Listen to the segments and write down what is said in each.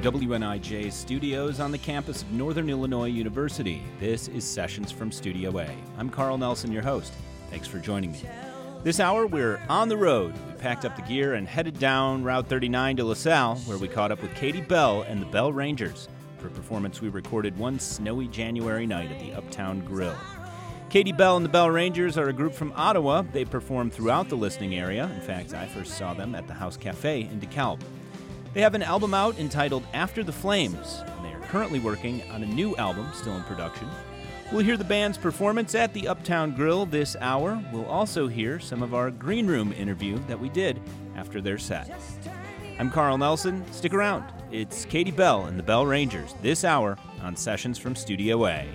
from WNIJ's studios on the campus of Northern Illinois University. This is Sessions from Studio A. I'm Carl Nelson, your host. Thanks for joining me. This hour, we're on the road. We packed up the gear and headed down Route 39 to LaSalle, where we caught up with Katie Bell and the Bell Rangers for a performance we recorded one snowy January night at the Uptown Grill. Katie Bell and the Bell Rangers are a group from Ottawa. They perform throughout the listening area. In fact, I first saw them at the House Cafe in DeKalb. They have an album out entitled After the Flames, and they are currently working on a new album, still in production. We'll hear the band's performance at the Uptown Grill this hour. We'll also hear some of our Green Room interview that we did after their set. I'm Carl Nelson. Stick around. It's Katie Bell and the Bell Rangers this hour on Sessions from Studio A.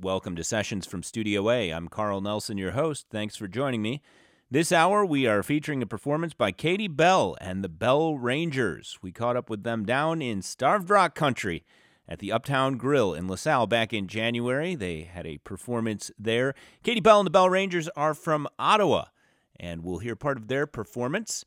Welcome to Sessions from Studio A. I'm Carl Nelson, your host. Thanks for joining me. This hour, we are featuring a performance by Katie Bell and the Bell Rangers. We caught up with them down in Starved Rock Country at the Uptown Grill in LaSalle back in January. They had a performance there. Katie Bell and the Bell Rangers are from Ottawa, and we'll hear part of their performance.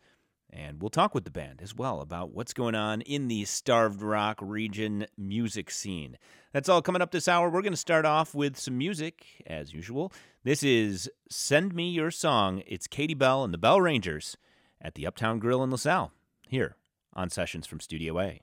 And we'll talk with the band as well about what's going on in the Starved Rock region music scene. That's all coming up this hour. We're going to start off with some music, as usual. This is Send Me Your Song. It's Katie Bell and the Bell Rangers at the Uptown Grill in LaSalle, here on Sessions from Studio A.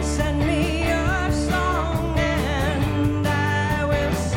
Send me your song and I will sing.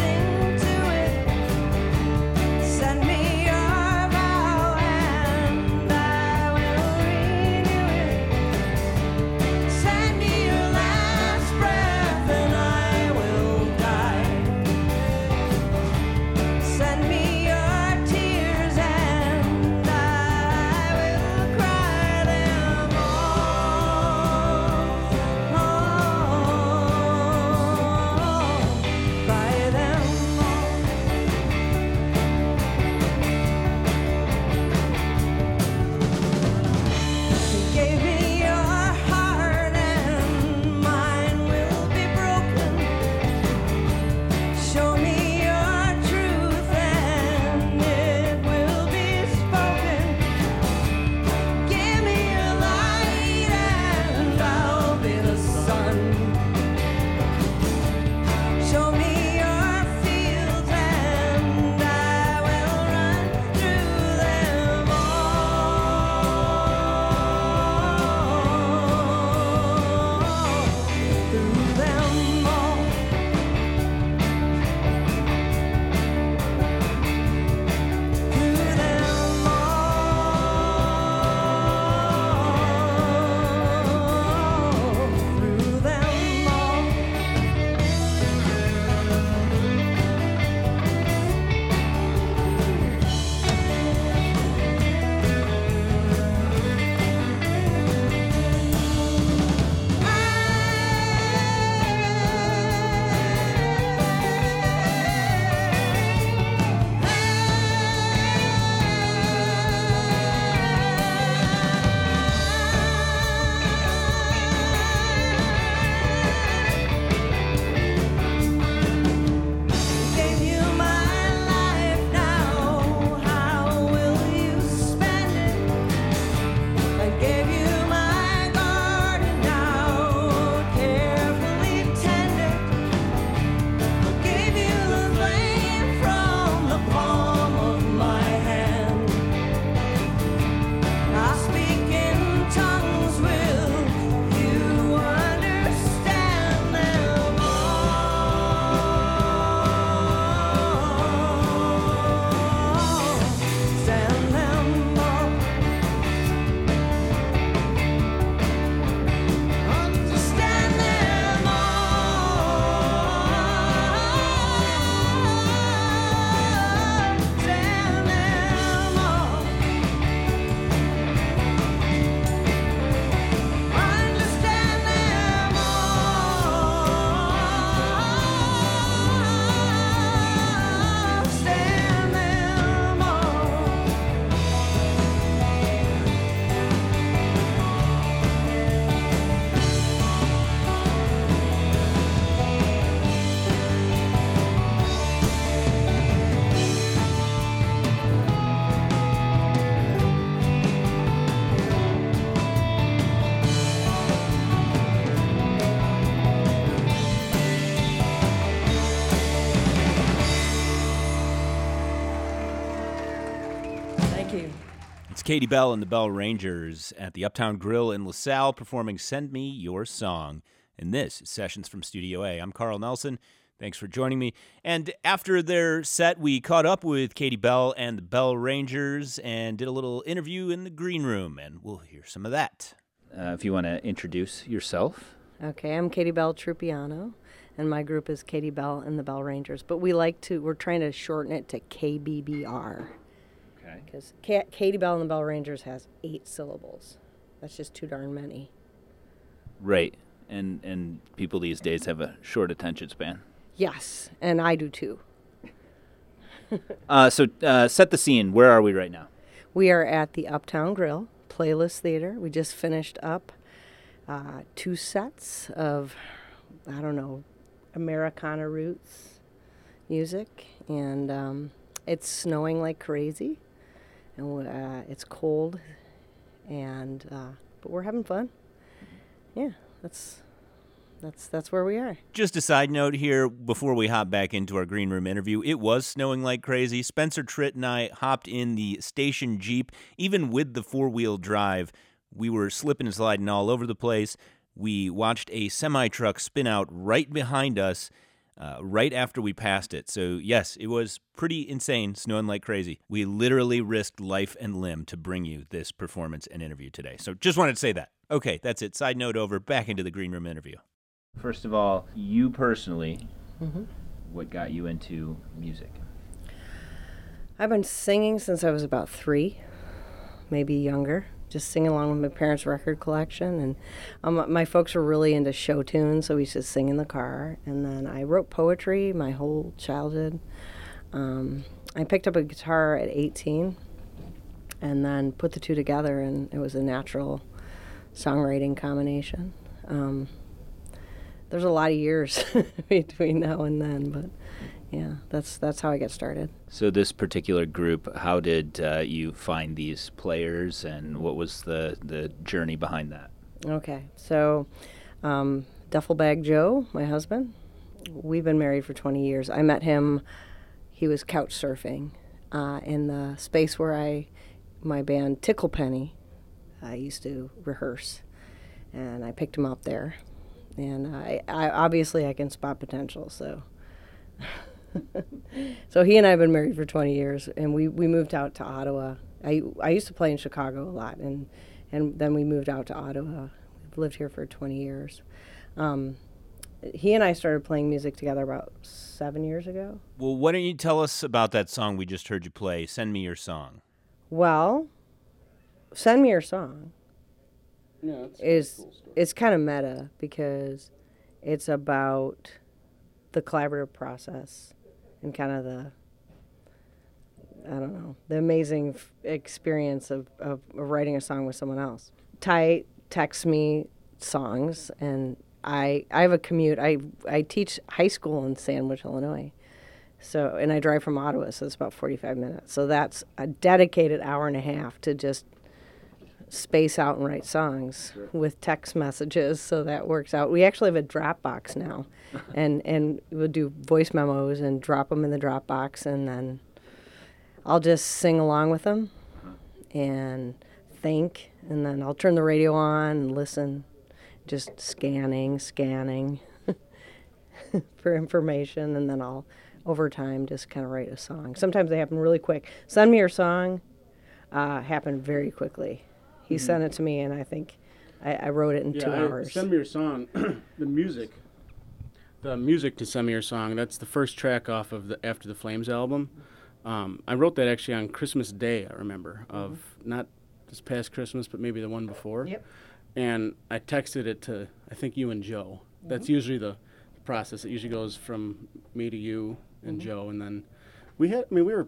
Thank you. It's Katie Bell and the Bell Rangers at the Uptown Grill in LaSalle performing Send Me Your Song. And this is Sessions from Studio A. I'm Carl Nelson. Thanks for joining me. And after their set, we caught up with Katie Bell and the Bell Rangers and did a little interview in the green room, and we'll hear some of that. If you want to introduce yourself. Okay, I'm Katie Bell Truppiano, and my group is Katie Bell and the Bell Rangers. But we're trying to shorten it to KBBR. Okay. Because Katie Bell and the Bell Rangers has 8 syllables. That's just too darn many. Right, and people these days have a short attention span. Yes, and I do too. So set the scene. Where are we right now? We are at the Uptown Grill Playlist Theater. We just finished up 2 sets of, I don't know, Americana roots music. And it's snowing like crazy. And it's cold. And but we're having fun. Yeah, That's where we are. Just a side note here before we hop back into our green room interview. It was snowing like crazy. Spencer Tritt and I hopped in the station Jeep. Even with the 4-wheel drive, we were slipping and sliding all over the place. We watched a semi-truck spin out right behind us right after we passed it. So, yes, it was pretty insane, snowing like crazy. We literally risked life and limb to bring you this performance and interview today. So just wanted to say that. Okay, that's it. Side note over. Back into the green room interview. First of all, you personally, what got you into music? I've been singing since I was about 3, maybe younger, just singing along with my parents' record collection. And my folks were really into show tunes, so we used to sing in the car. And then I wrote poetry my whole childhood. I picked up a guitar at 18 and then put the two together, and it was a natural songwriting combination. There's a lot of years between now and then, but yeah, that's how I got started. So this particular group, how did you find these players, and what was the journey behind that? Okay, so Duffelbag Joe, my husband, we've been married for 20 years. I met him, he was couch surfing in the space where my band Tickle Penny, I used to rehearse, and I picked him up there. And I obviously I can spot potential, so so he and I have been married for 20 years, and we moved out to Ottawa. I used to play in Chicago a lot, and then we moved out to Ottawa. We've lived here for 20 years. He and I started playing music together about 7 years ago. Well, why don't you tell us about that song we just heard you play, Send Me Your Song? Well, Send Me Your Song. Yeah, it's kind of meta because it's about the collaborative process and kind of the amazing experience of writing a song with someone else. Ty texts me songs, and I have a commute. I teach high school in Sandwich, Illinois, so and I drive from Ottawa, so it's about 45 minutes. So that's a dedicated hour and a half to just space out and write songs with text messages, so that works out. We actually have a Dropbox now, and we'll do voice memos and drop them in the Dropbox, and then I'll just sing along with them and think, and then I'll turn the radio on and listen, just scanning for information, and then I'll, over time, just kind of write a song. Sometimes they happen really quick. Send Me Your Song happened very quickly. He sent it to me, and I think I wrote it in 2 hours. Send Me Your Song, the music to Send Me Your Song, that's the first track off of the After the Flames album. I wrote that actually on Christmas Day, I remember, of not this past Christmas, but maybe the one before. Yep. And I texted it to, I think, you and Joe. Mm-hmm. That's usually the process. It usually goes from me to you and Joe, and then we were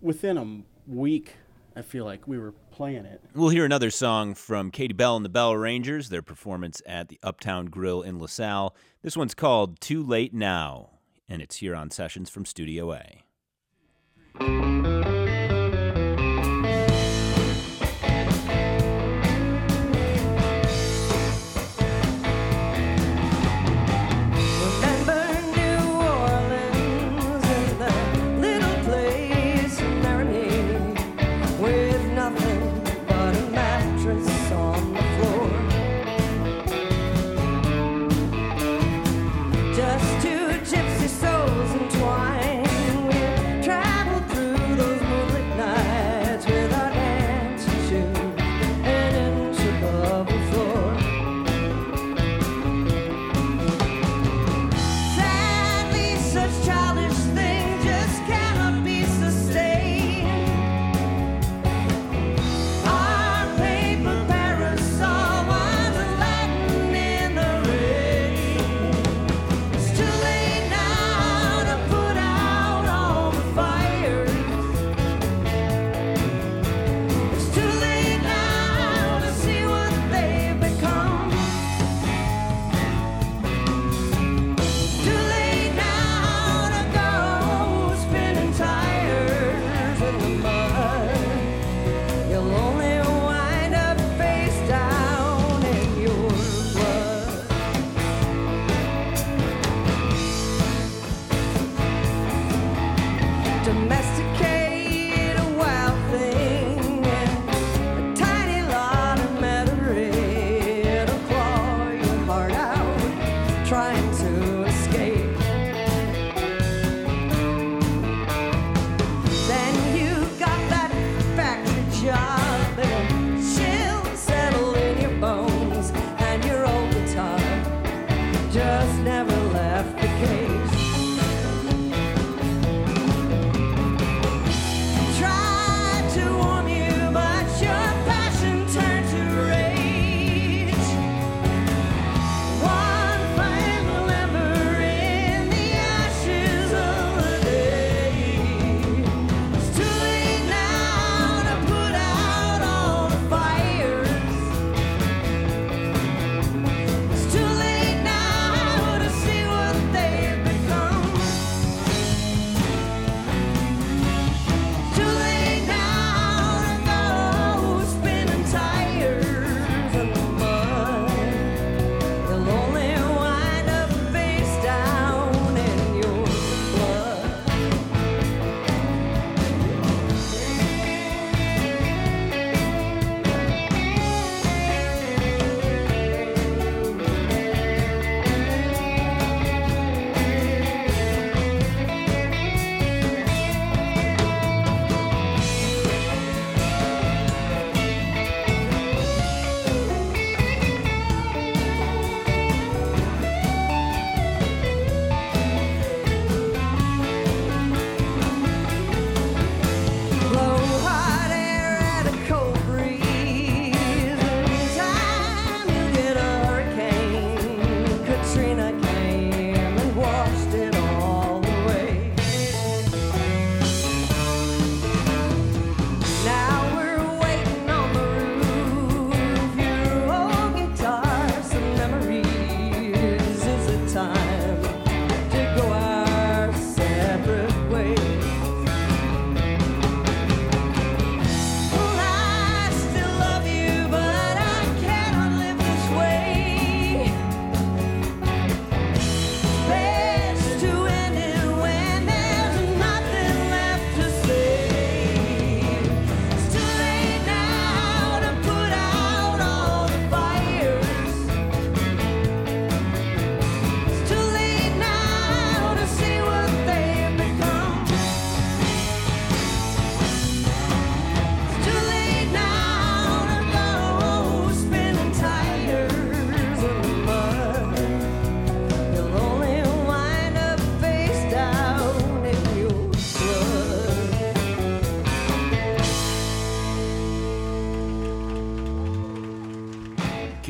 within a week, I feel like we were playing it. We'll hear another song from Katie Bell and the Bell Rangers, their performance at the Uptown Grill in LaSalle. This one's called Too Late Now, and it's here on Sessions from Studio A. With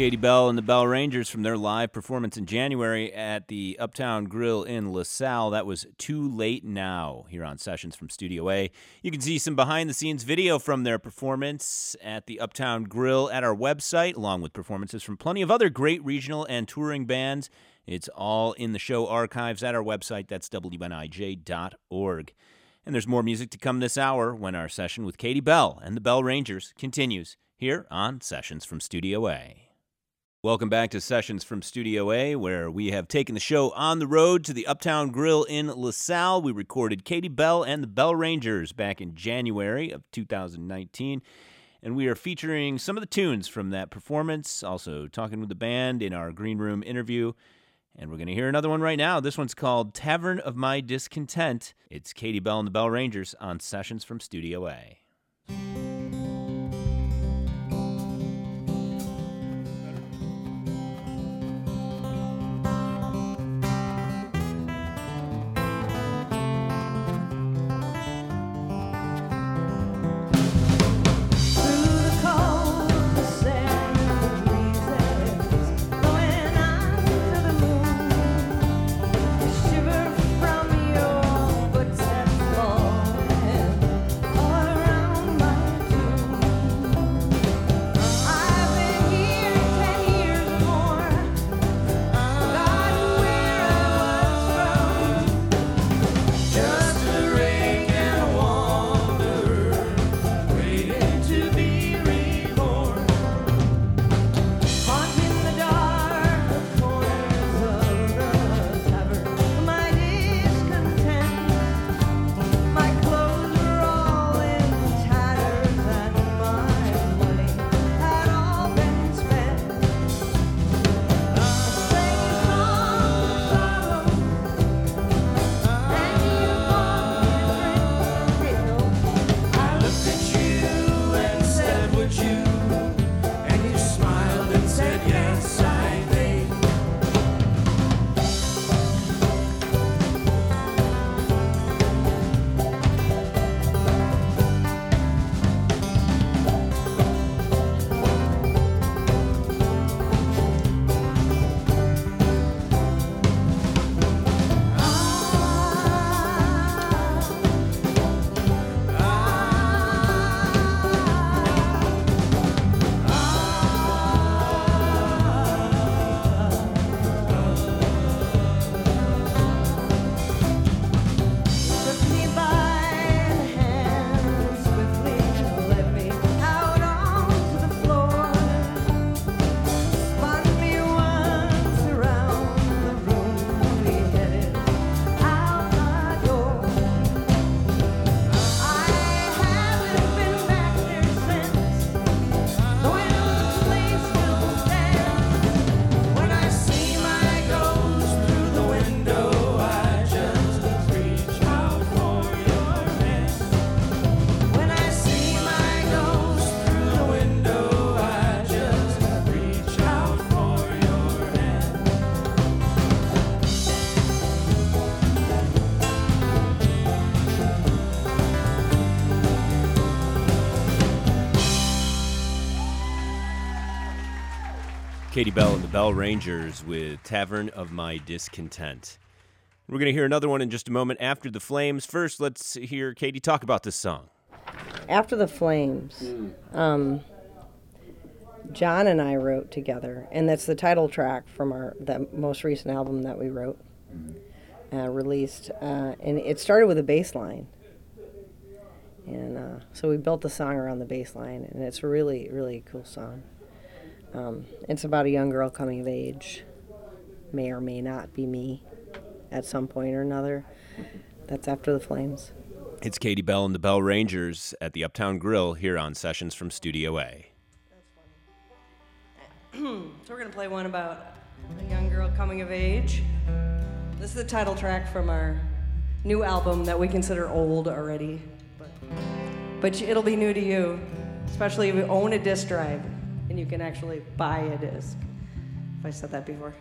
Katie Bell and the Bell Rangers from their live performance in January at the Uptown Grill in LaSalle. That was Too Late Now here on Sessions from Studio A. You can see some behind-the-scenes video from their performance at the Uptown Grill at our website, along with performances from plenty of other great regional and touring bands. It's all in the show archives at our website. That's WNIJ.org. And there's more music to come this hour when our session with Katie Bell and the Bell Rangers continues here on Sessions from Studio A. Welcome back to Sessions from Studio A, where we have taken the show on the road to the Uptown Grill in LaSalle. We recorded Katie Bell and the Bell Rangers back in January of 2019, and we are featuring some of the tunes from that performance, also talking with the band in our Green Room interview, and we're going to hear another one right now. This one's called Tavern of My Discontent. It's Katie Bell and the Bell Rangers on Sessions from Studio A. Katie Bell and the Bell Rangers with Tavern of My Discontent. We're going to hear another one in just a moment, After the Flames. First, let's hear Katie talk about this song. After the Flames, John and I wrote together, and that's the title track from the most recent album that we wrote, released, and it started with a bass line. And so we built the song around the bass line, and it's a really, really cool song. It's about a young girl coming of age, may or may not be me at some point or another. That's After the Flames. It's Katie Bell and the Bell Rangers at the Uptown Grill here on Sessions from Studio A. That's funny. So we're going to play one about a young girl coming of age. This is the title track from our new album that we consider old already. But it'll be new to you, especially if you own a disc drive. And you can actually buy a disc, if I said that before.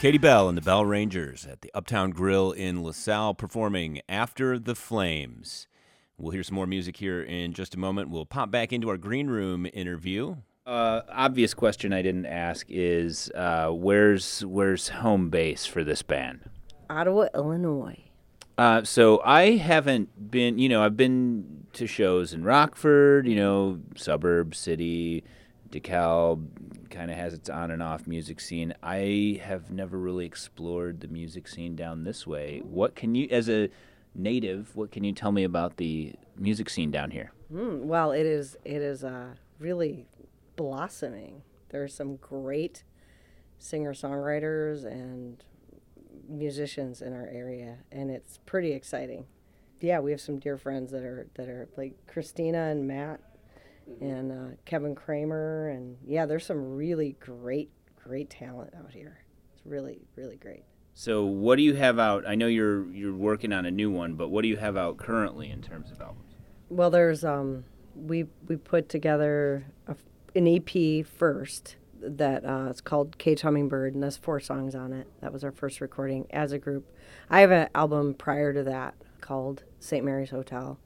Katie Bell and the Bell Rangers at the Uptown Grill in LaSalle performing After the Flames. We'll hear some more music here in just a moment. We'll pop back into our Green Room interview. Obvious question I didn't ask is, where's home base for this band? Ottawa, Illinois. So I haven't been, I've been to shows in Rockford, suburb, city, DeKalb, kind of has its on and off music scene. I have never really explored the music scene down this way. What can you, as a native, what can you tell me about the music scene down here? Well, it is really blossoming. There are some great singer-songwriters and musicians in our area, and it's pretty exciting. Yeah, we have some dear friends that are like Christina and Matt and Kevin Kramer, and yeah, there's some really great talent out here. It's really, really great. So what do you have out? I know you're working on a new one, but what do you have out currently in terms of albums? Well, there's we put together an EP first that it's called Cage Hummingbird, and there's 4 songs on it. That was our first recording as a group. I have an album prior to that called St. Mary's Hotel.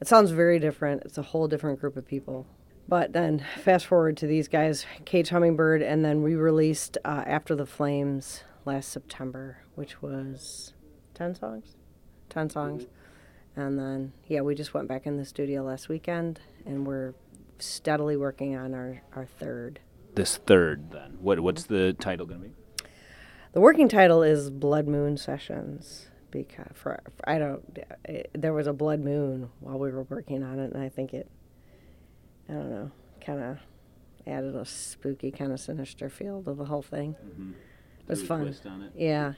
It sounds very different. It's a whole different group of people. But then fast forward to these guys, Cage Hummingbird, and then we released After the Flames last September, which was 10 songs? 10 songs. Mm-hmm. And then, yeah, we just went back in the studio last weekend, and we're steadily working on our third. This third, then. What's the title going to be? The working title is Blood Moon Sessions. Because there was a blood moon while we were working on it, and I think it, I don't know, kind of added a spooky, kind of sinister feel to the whole thing. Mm-hmm. It was fun. Twist on it. Yeah.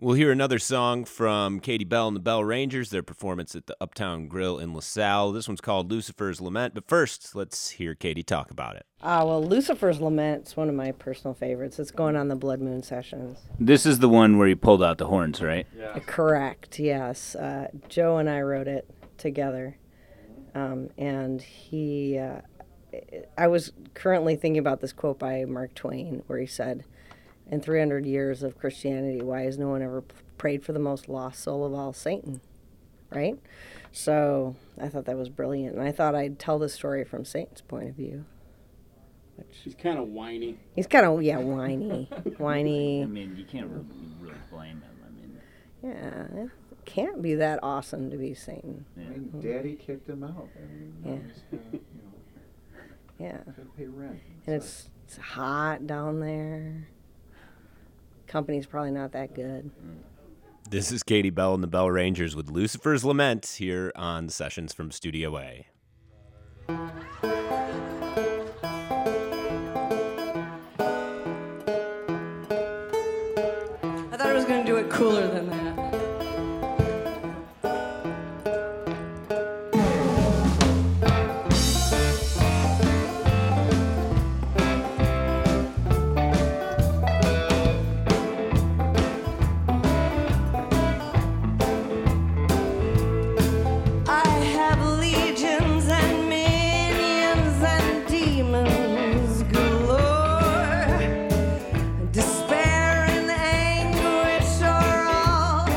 We'll hear another song from Katie Bell and the Bell Rangers, their performance at the Uptown Grill in LaSalle. This one's called Lucifer's Lament, but first, let's hear Katie talk about it. Well, Lucifer's Lament is one of my personal favorites. It's going on the Blood Moon Sessions. This is the one where you pulled out the horns, right? Yeah. Correct, yes. Joe and I wrote it together, and he... I was currently thinking about this quote by Mark Twain where he said, in 300 years of Christianity, why has no one ever prayed for the most lost soul of all, Satan, right? So I thought that was brilliant, and I thought I'd tell the story from Satan's point of view. Which he's kind of whiny. Whiny. I mean, you can't really blame him. I mean, yeah, it can't be that awesome to be Satan. Yeah. I mean, Daddy kicked him out. I mean, couldn't pay rent. And it's hot down there. Company's probably not that good. This is Katie Bell and the Bell Rangers with Lucifer's Lament here on Sessions from Studio A. I thought I was going to do it cooler than that. Despair and anguish are all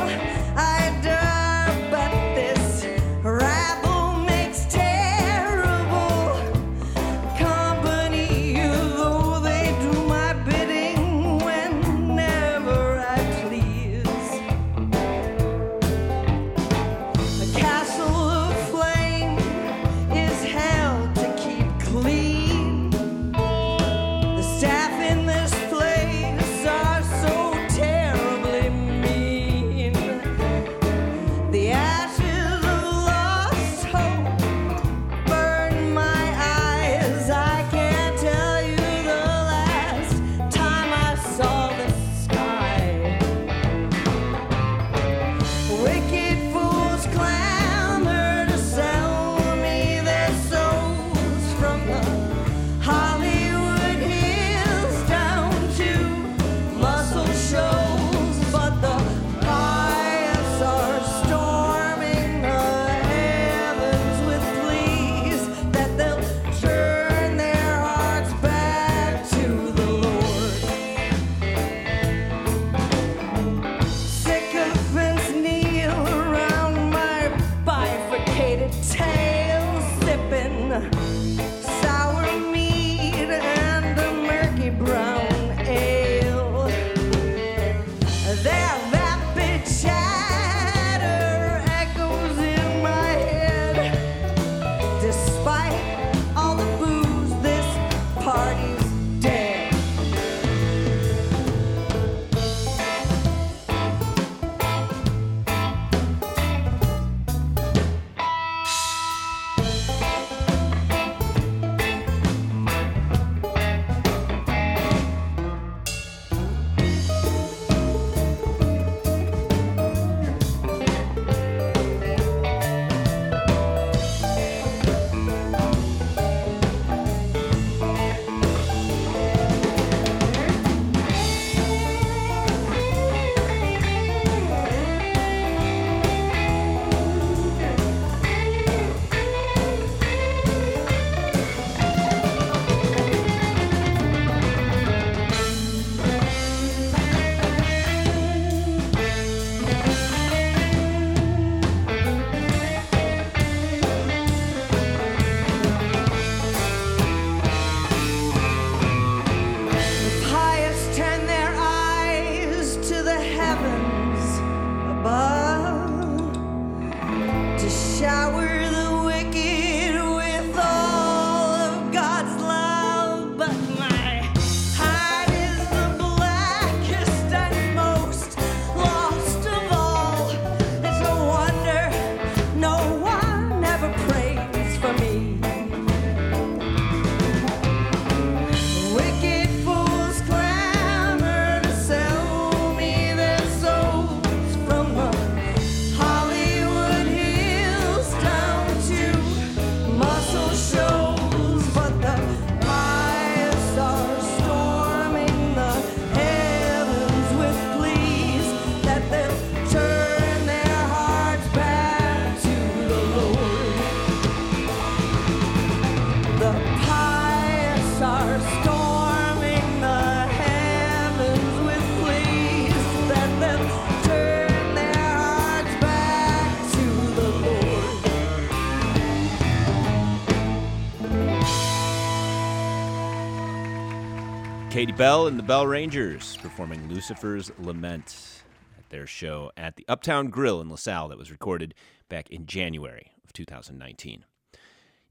Katie Bell and the Bell Rangers performing Lucifer's Lament at their show at the Uptown Grill in LaSalle that was recorded back in January of 2019.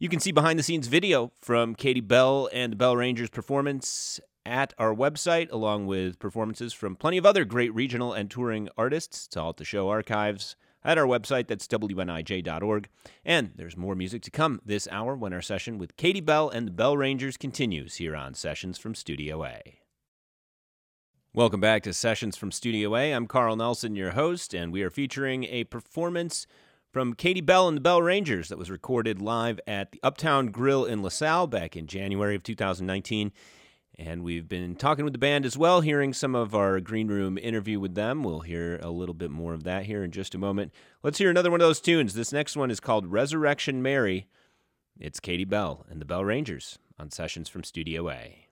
You can see behind-the-scenes video from Katie Bell and the Bell Rangers performance at our website, along with performances from plenty of other great regional and touring artists. It's all at the show archives at our website. That's WNIJ.org. And there's more music to come this hour when our session with Katie Bell and the Bell Rangers continues here on Sessions from Studio A. Welcome back to Sessions from Studio A. I'm Carl Nelson, your host, and we are featuring a performance from Katie Bell and the Bell Rangers that was recorded live at the Uptown Grill in LaSalle back in January of 2019. And we've been talking with the band as well, hearing some of our Green Room interview with them. We'll hear a little bit more of that here in just a moment. Let's hear another one of those tunes. This next one is called Resurrection Mary. It's Katie Bell and the Bell Rangers on Sessions from Studio A.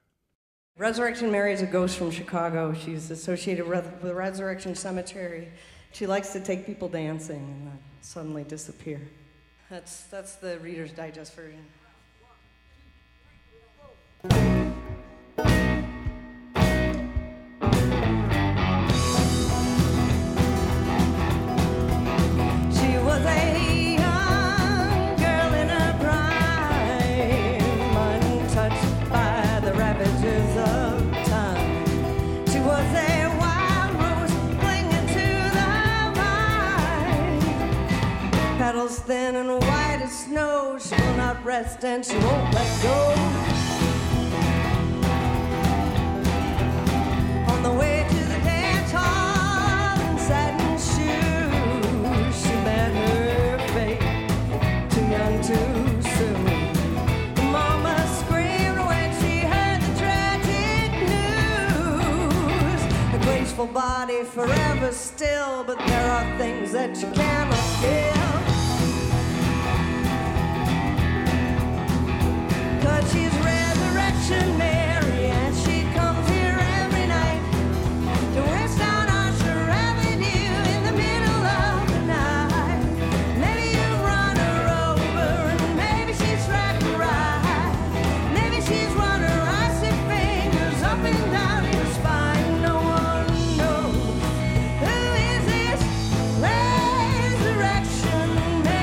Resurrection Mary is a ghost from Chicago. She's associated with the Resurrection Cemetery. She likes to take people dancing and then suddenly disappear. That's the Reader's Digest version. She was a young girl in her prime, untouched by the ravages of time. She was a petals thin and white as snow, she will not rest and she won't let go. On the way to the dance hall in satin shoes, she met her fate, too young too soon. Mama screamed when she heard the tragic news. A graceful body forever still, but there are things that you cannot kill. She's Resurrection Mary, and she comes here every night to waste down on her avenue in the middle of the night. Maybe you run her over, and maybe she's right to ride. Maybe she's run her icy fingers up and down your spine. No one knows who is this Resurrection Mary.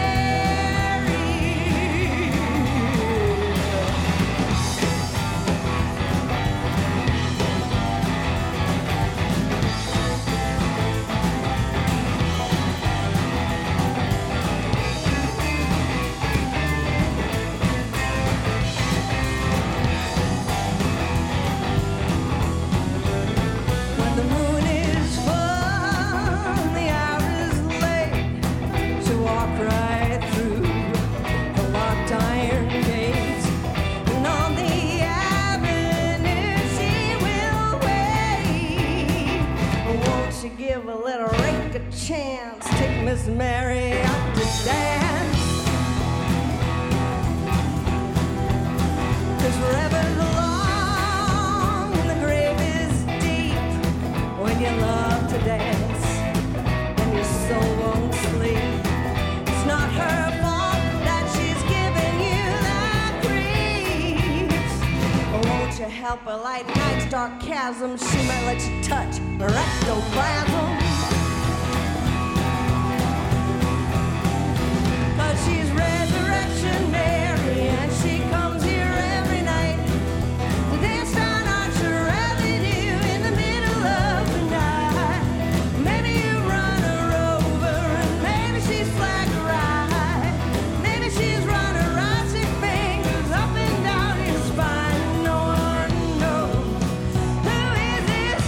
Give a little rake a chance, take Miss Mary out to dance. 'Cause forever's long and the grave is deep when you love to dance and your soul won't sleep. It's not her fault that she's giving you that grief. Oh, won't you help her light night's dark chasm? She might let you touch her ectoplasm. 'Cause she's Resurrection Mary, and she comes here every night to dance down Archer Avenue in the middle of the night. Maybe you run her over, and maybe she's flagged a ride. Maybe she's run her icy fingers up and down your spine. No one knows who is this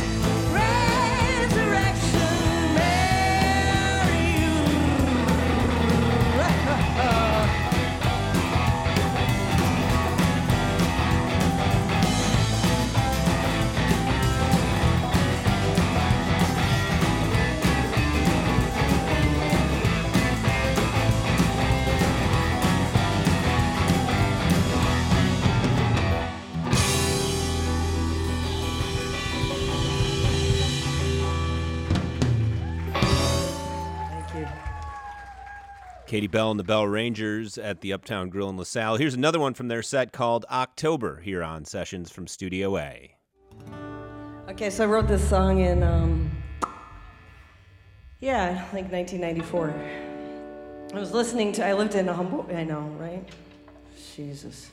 Resurrection Mary. Thank you. Katie Bell and the Bell Rangers at the Uptown Grill in LaSalle. Here's another one from their set called October here on Sessions from Studio A. Okay, so I wrote this song in, like 1994. I was listening to, I lived in Humboldt, I know, right? Jesus.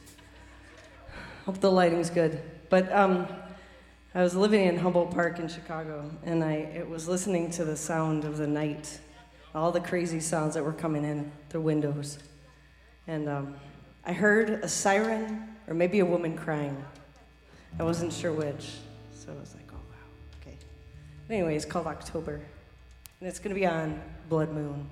Hope the lighting's good. But I was living in Humboldt Park in Chicago, and I was listening to the sound of the night, all the crazy sounds that were coming in through windows. And I heard a siren, or maybe a woman crying. I wasn't sure which, so I was like, oh, wow, okay. But anyway, it's called October, and it's gonna be on Blood Moon.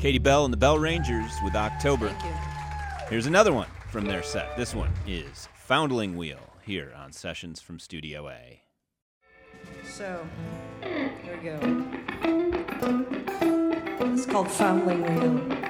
Katie Bell and the Bell Rangers with October. Thank you. Here's another one from their set. This one is Foundling Wheel here on Sessions from Studio A. So, here we go. It's called Fondling Wheel.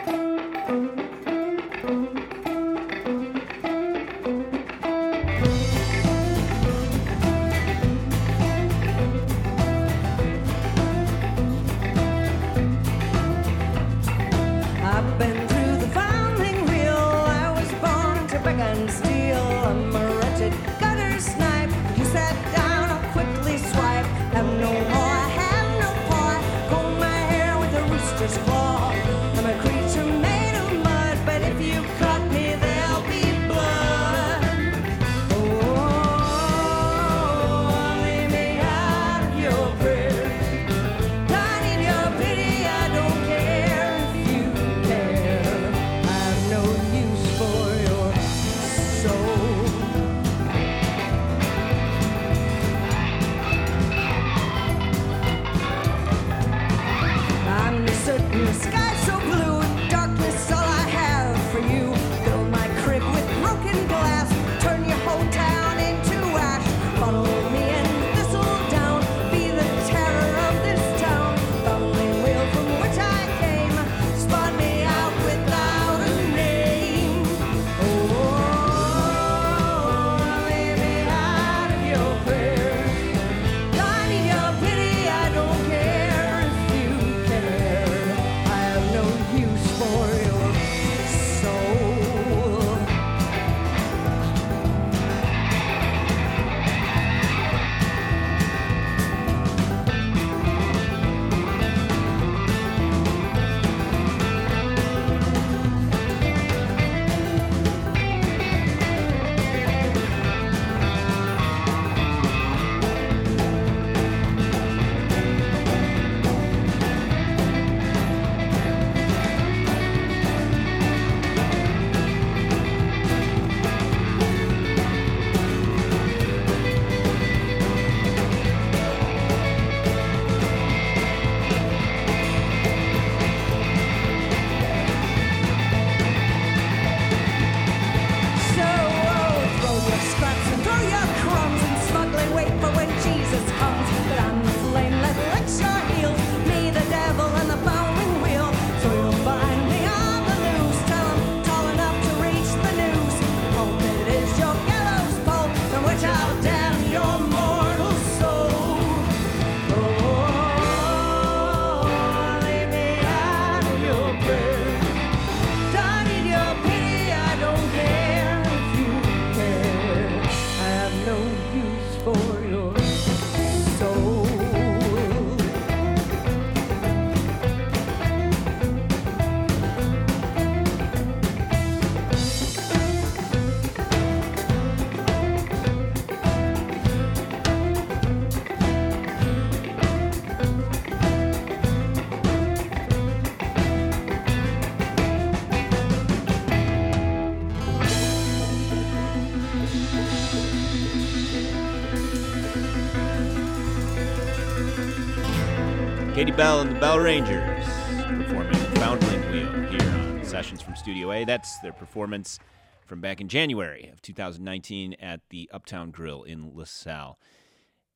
Katie Bell and the Bell Rangers performing Foundling Wheel here on Sessions from Studio A. That's their performance from back in January of 2019 at the Uptown Grill in LaSalle.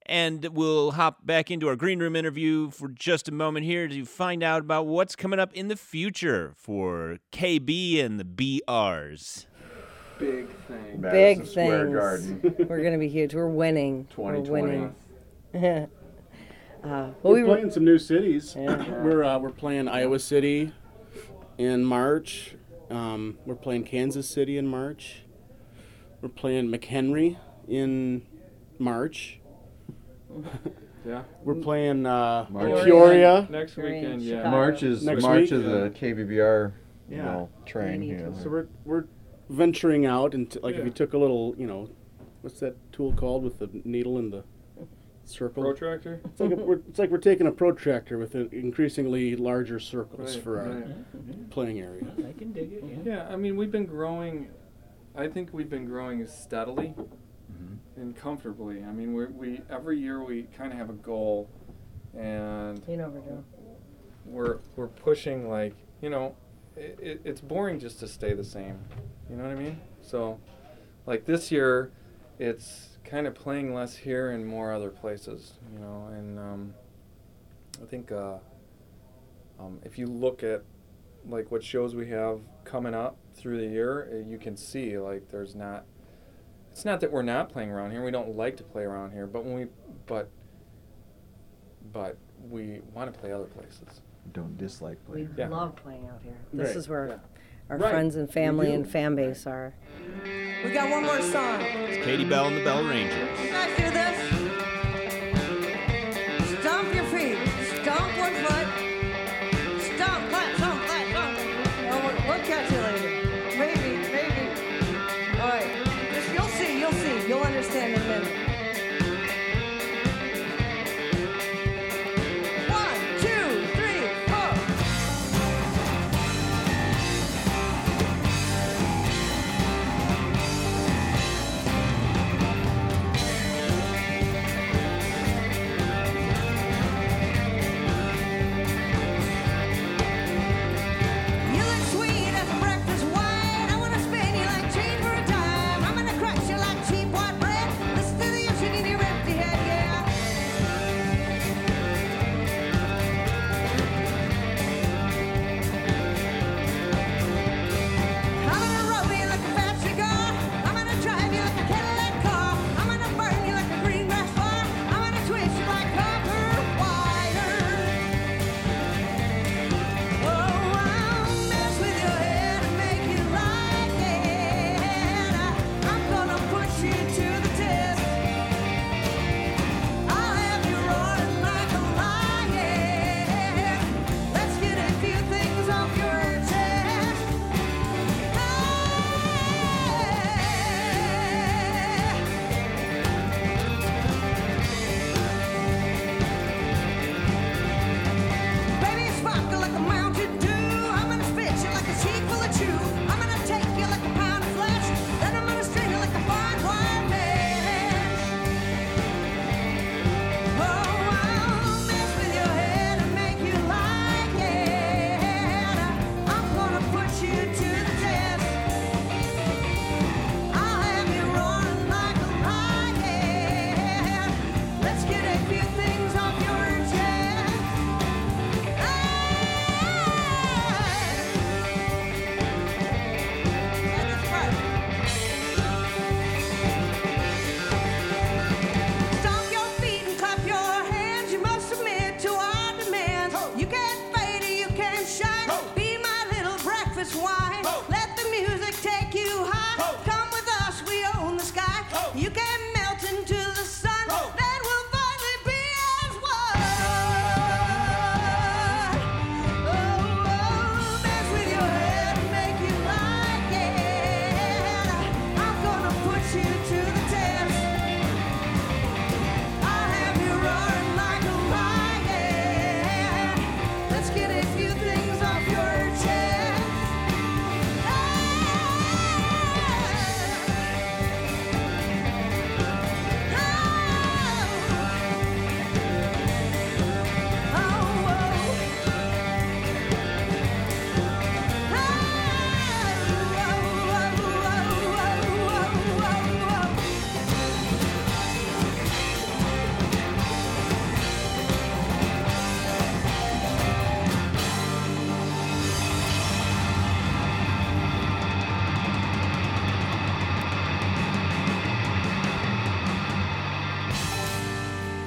And we'll hop back into our Green Room interview for just a moment here to find out about what's coming up in the future for KB and the BRs. Big thing. Big things. Square Garden. We're going to be huge. We're winning. 2020. We're winning. We're playing some new cities. Yeah. We're playing Iowa City in March. We're playing Kansas City in March. We're playing McHenry in March. Yeah. We're playing Peoria next weekend. Yeah. March is the KBBR train here. So we're venturing out and if you took a little what's that tool called with the needle and the circle. Protractor? It's like we're taking a protractor with increasingly larger circles for our playing area. I can dig it, yeah. Yeah, I mean, we've been growing steadily and comfortably. I mean, we every year we kind of have a goal, and we're pushing it's boring just to stay the same. You know what I mean? So, like this year, it's kind of playing less here and more other places, you know. And I think if you look at like what shows we have coming up through the year, you can see like there's not. It's not that we're not playing around here. We don't like to play around here, but we want to play other places. Don't dislike playing. We love playing out here. This is where our friends and family and fan base are. We got one more song. It's Katie Bell and the Bell Rangers. You guys do this? Stomp your feet. Stomp one foot. Stomp, clap, stomp, clap, stomp. Oh, we'll catch you later. Maybe. All right. Just, you'll see. You'll understand in a minute.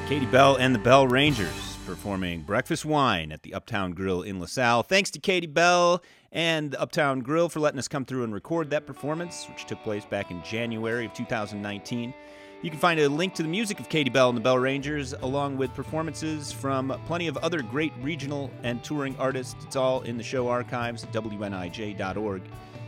Katie Bell and the Bell Rangers performing Breakfast Wine at the Uptown Grill in LaSalle. Thanks to Katie Bell and the Uptown Grill for letting us come through and record that performance, which took place back in January of 2019. You can find a link to the music of Katie Bell and the Bell Rangers, along with performances from plenty of other great regional and touring artists. It's all in the show archives at WNIJ.org.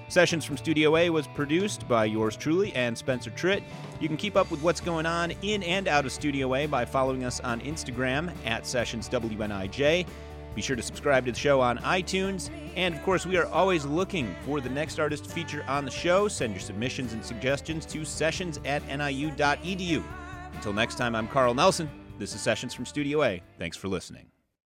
Sessions from Studio A was produced by yours truly and Spencer Tritt. You can keep up with what's going on in and out of Studio A by following us on Instagram at SessionsWNIJ. Be sure to subscribe to the show on iTunes. And, of course, we are always looking for the next artist to feature on the show. Send your submissions and suggestions to sessions@niu.edu. Until next time, I'm Carl Nelson. This is Sessions from Studio A. Thanks for listening.